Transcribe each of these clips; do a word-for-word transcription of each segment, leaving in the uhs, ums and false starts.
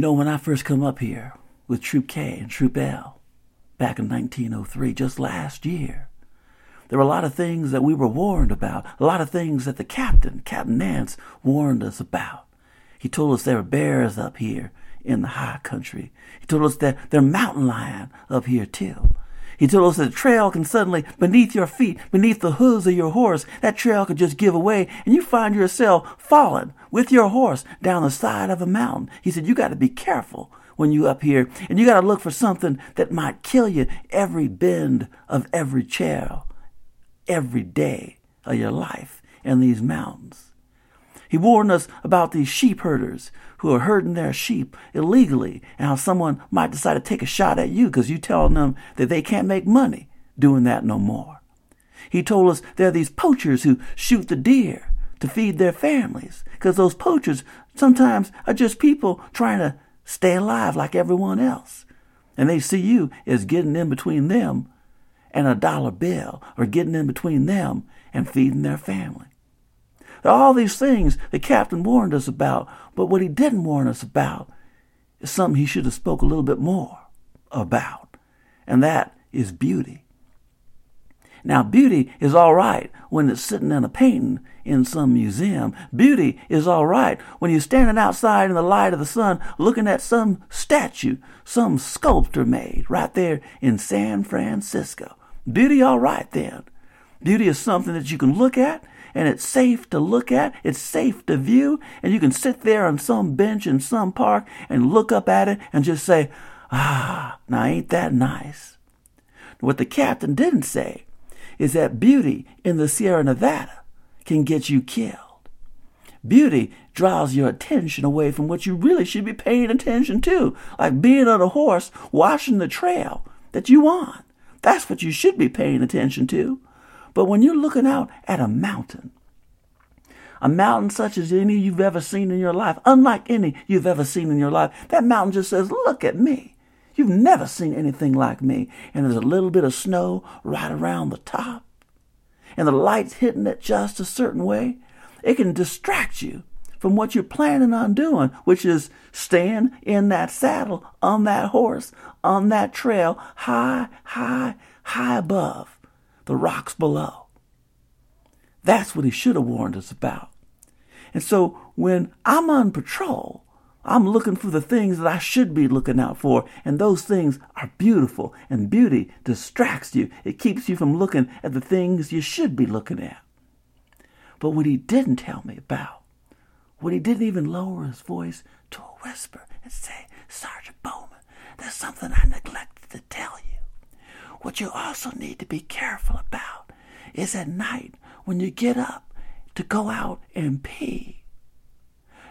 You know, when I first come up here with Troop K and Troop L back in nineteen oh three, just last year, there were a lot of things that we were warned about, a lot of things that the captain, Captain Nance, warned us about. He told us there were bears up here in the high country. He told us that there are mountain lion up here, too. He told us that the trail can suddenly, beneath your feet, beneath the hooves of your horse, that trail could just give away, and you find yourself falling with your horse down the side of a mountain. He said, you got to be careful when you up here, and you got to look for something that might kill you every bend of every trail, every day of your life in these mountains. He warned us about these sheep herders who are herding their sheep illegally, and how someone might decide to take a shot at you because you telling them that they can't make money doing that no more. He told us there are these poachers who shoot the deer to feed their families, because those poachers sometimes are just people trying to stay alive like everyone else, and they see you as getting in between them and a dollar bill, or getting in between them and feeding their family. All these things the captain warned us about, but what he didn't warn us about is something he should have spoke a little bit more about, and that is beauty. Now, beauty is all right when it's sitting in a painting in some museum. Beauty is all right when you're standing outside in the light of the sun looking at some statue, some sculptor made right there in San Francisco. Beauty all right then. Beauty is something that you can look at, and it's safe to look at, it's safe to view, and you can sit there on some bench in some park and look up at it and just say, ah, now ain't that nice? What the captain didn't say is that beauty in the Sierra Nevada can get you killed. Beauty draws your attention away from what you really should be paying attention to, like being on a horse, watching the trail that you want. That's what you should be paying attention to. But when you're looking out at a mountain, a mountain such as any you've ever seen in your life, unlike any you've ever seen in your life, that mountain just says, look at me. You've never seen anything like me. And there's a little bit of snow right around the top, and the light's hitting it just a certain way. It can distract you from what you're planning on doing, which is staying in that saddle, on that horse, on that trail, high, high, high above the rocks below. That's what he should have warned us about. And so when I'm on patrol, I'm looking for the things that I should be looking out for, and those things are beautiful, and beauty distracts you. It keeps you from looking at the things you should be looking at. But what he didn't tell me about, what he didn't even lower his voice to a whisper and say, Sergeant Bowman, there's something I neglected to tell you. What you also need to be careful about is at night when you get up to go out and pee.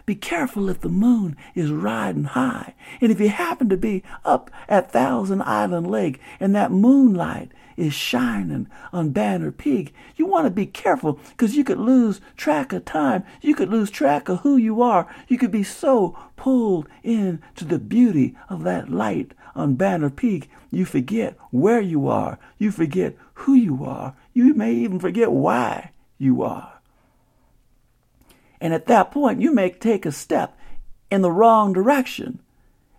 Be careful if the moon is riding high. And if you happen to be up at Thousand Island Lake and that moonlight is shining on Banner Peak, you want to be careful, because you could lose track of time. You could lose track of who you are. You could be so pulled in to the beauty of that light on Banner Peak, you forget where you are. You forget who you are. You may even forget why you are. And at that point, you may take a step in the wrong direction,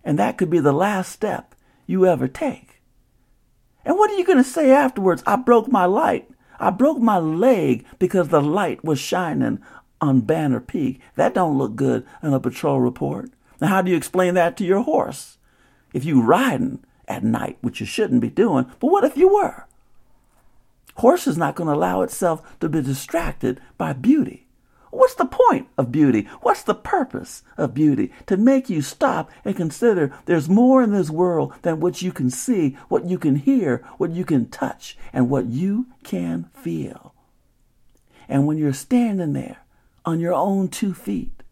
and that could be the last step you ever take. And what are you going to say afterwards? I broke my light. I broke my leg because the light was shining on Banner Peak. That don't look good in a patrol report. Now, how do you explain that to your horse? If you riding at night, which you shouldn't be doing, but what if you were? Horse is not going to allow itself to be distracted by beauty. What's the point of beauty? What's the purpose of beauty? To make you stop and consider there's more in this world than what you can see, what you can hear, what you can touch, and what you can feel. And when you're standing there on your own two feet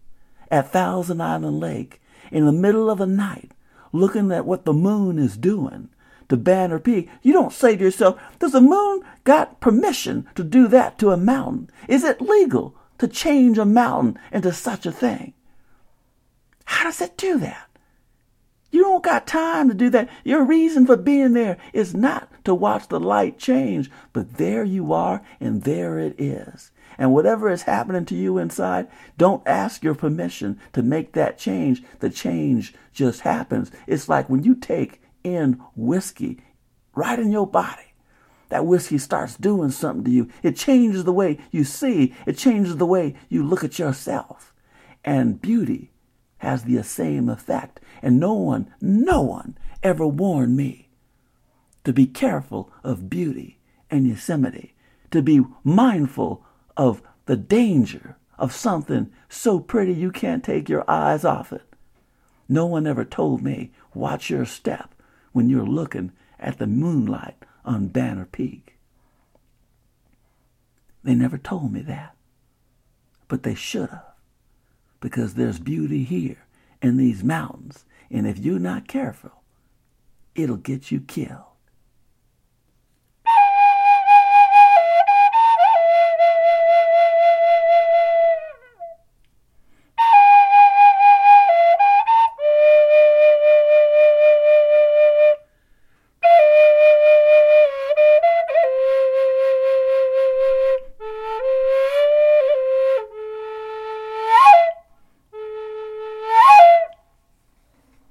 at Thousand Island Lake in the middle of the night, looking at what the moon is doing to Banner Peak, you don't say to yourself, does the moon got permission to do that to a mountain? Is it legal to change a mountain into such a thing? How does it do that? You don't got time to do that. Your reason for being there is not to watch the light change, but there you are, and there it is. And whatever is happening to you inside, don't ask your permission to make that change. The change just happens. It's like when you take in whiskey right in your body, that whiskey starts doing something to you. It changes the way you see. It changes the way you look at yourself. And beauty has the same effect. And no one, no one ever warned me to be careful of beauty and Yosemite, to be mindful of the danger of something so pretty you can't take your eyes off it. No one ever told me, watch your step when you're looking at the moonlight on Banner Peak. They never told me that, but they should have, because there's beauty here in these mountains, and if you're not careful, it'll get you killed.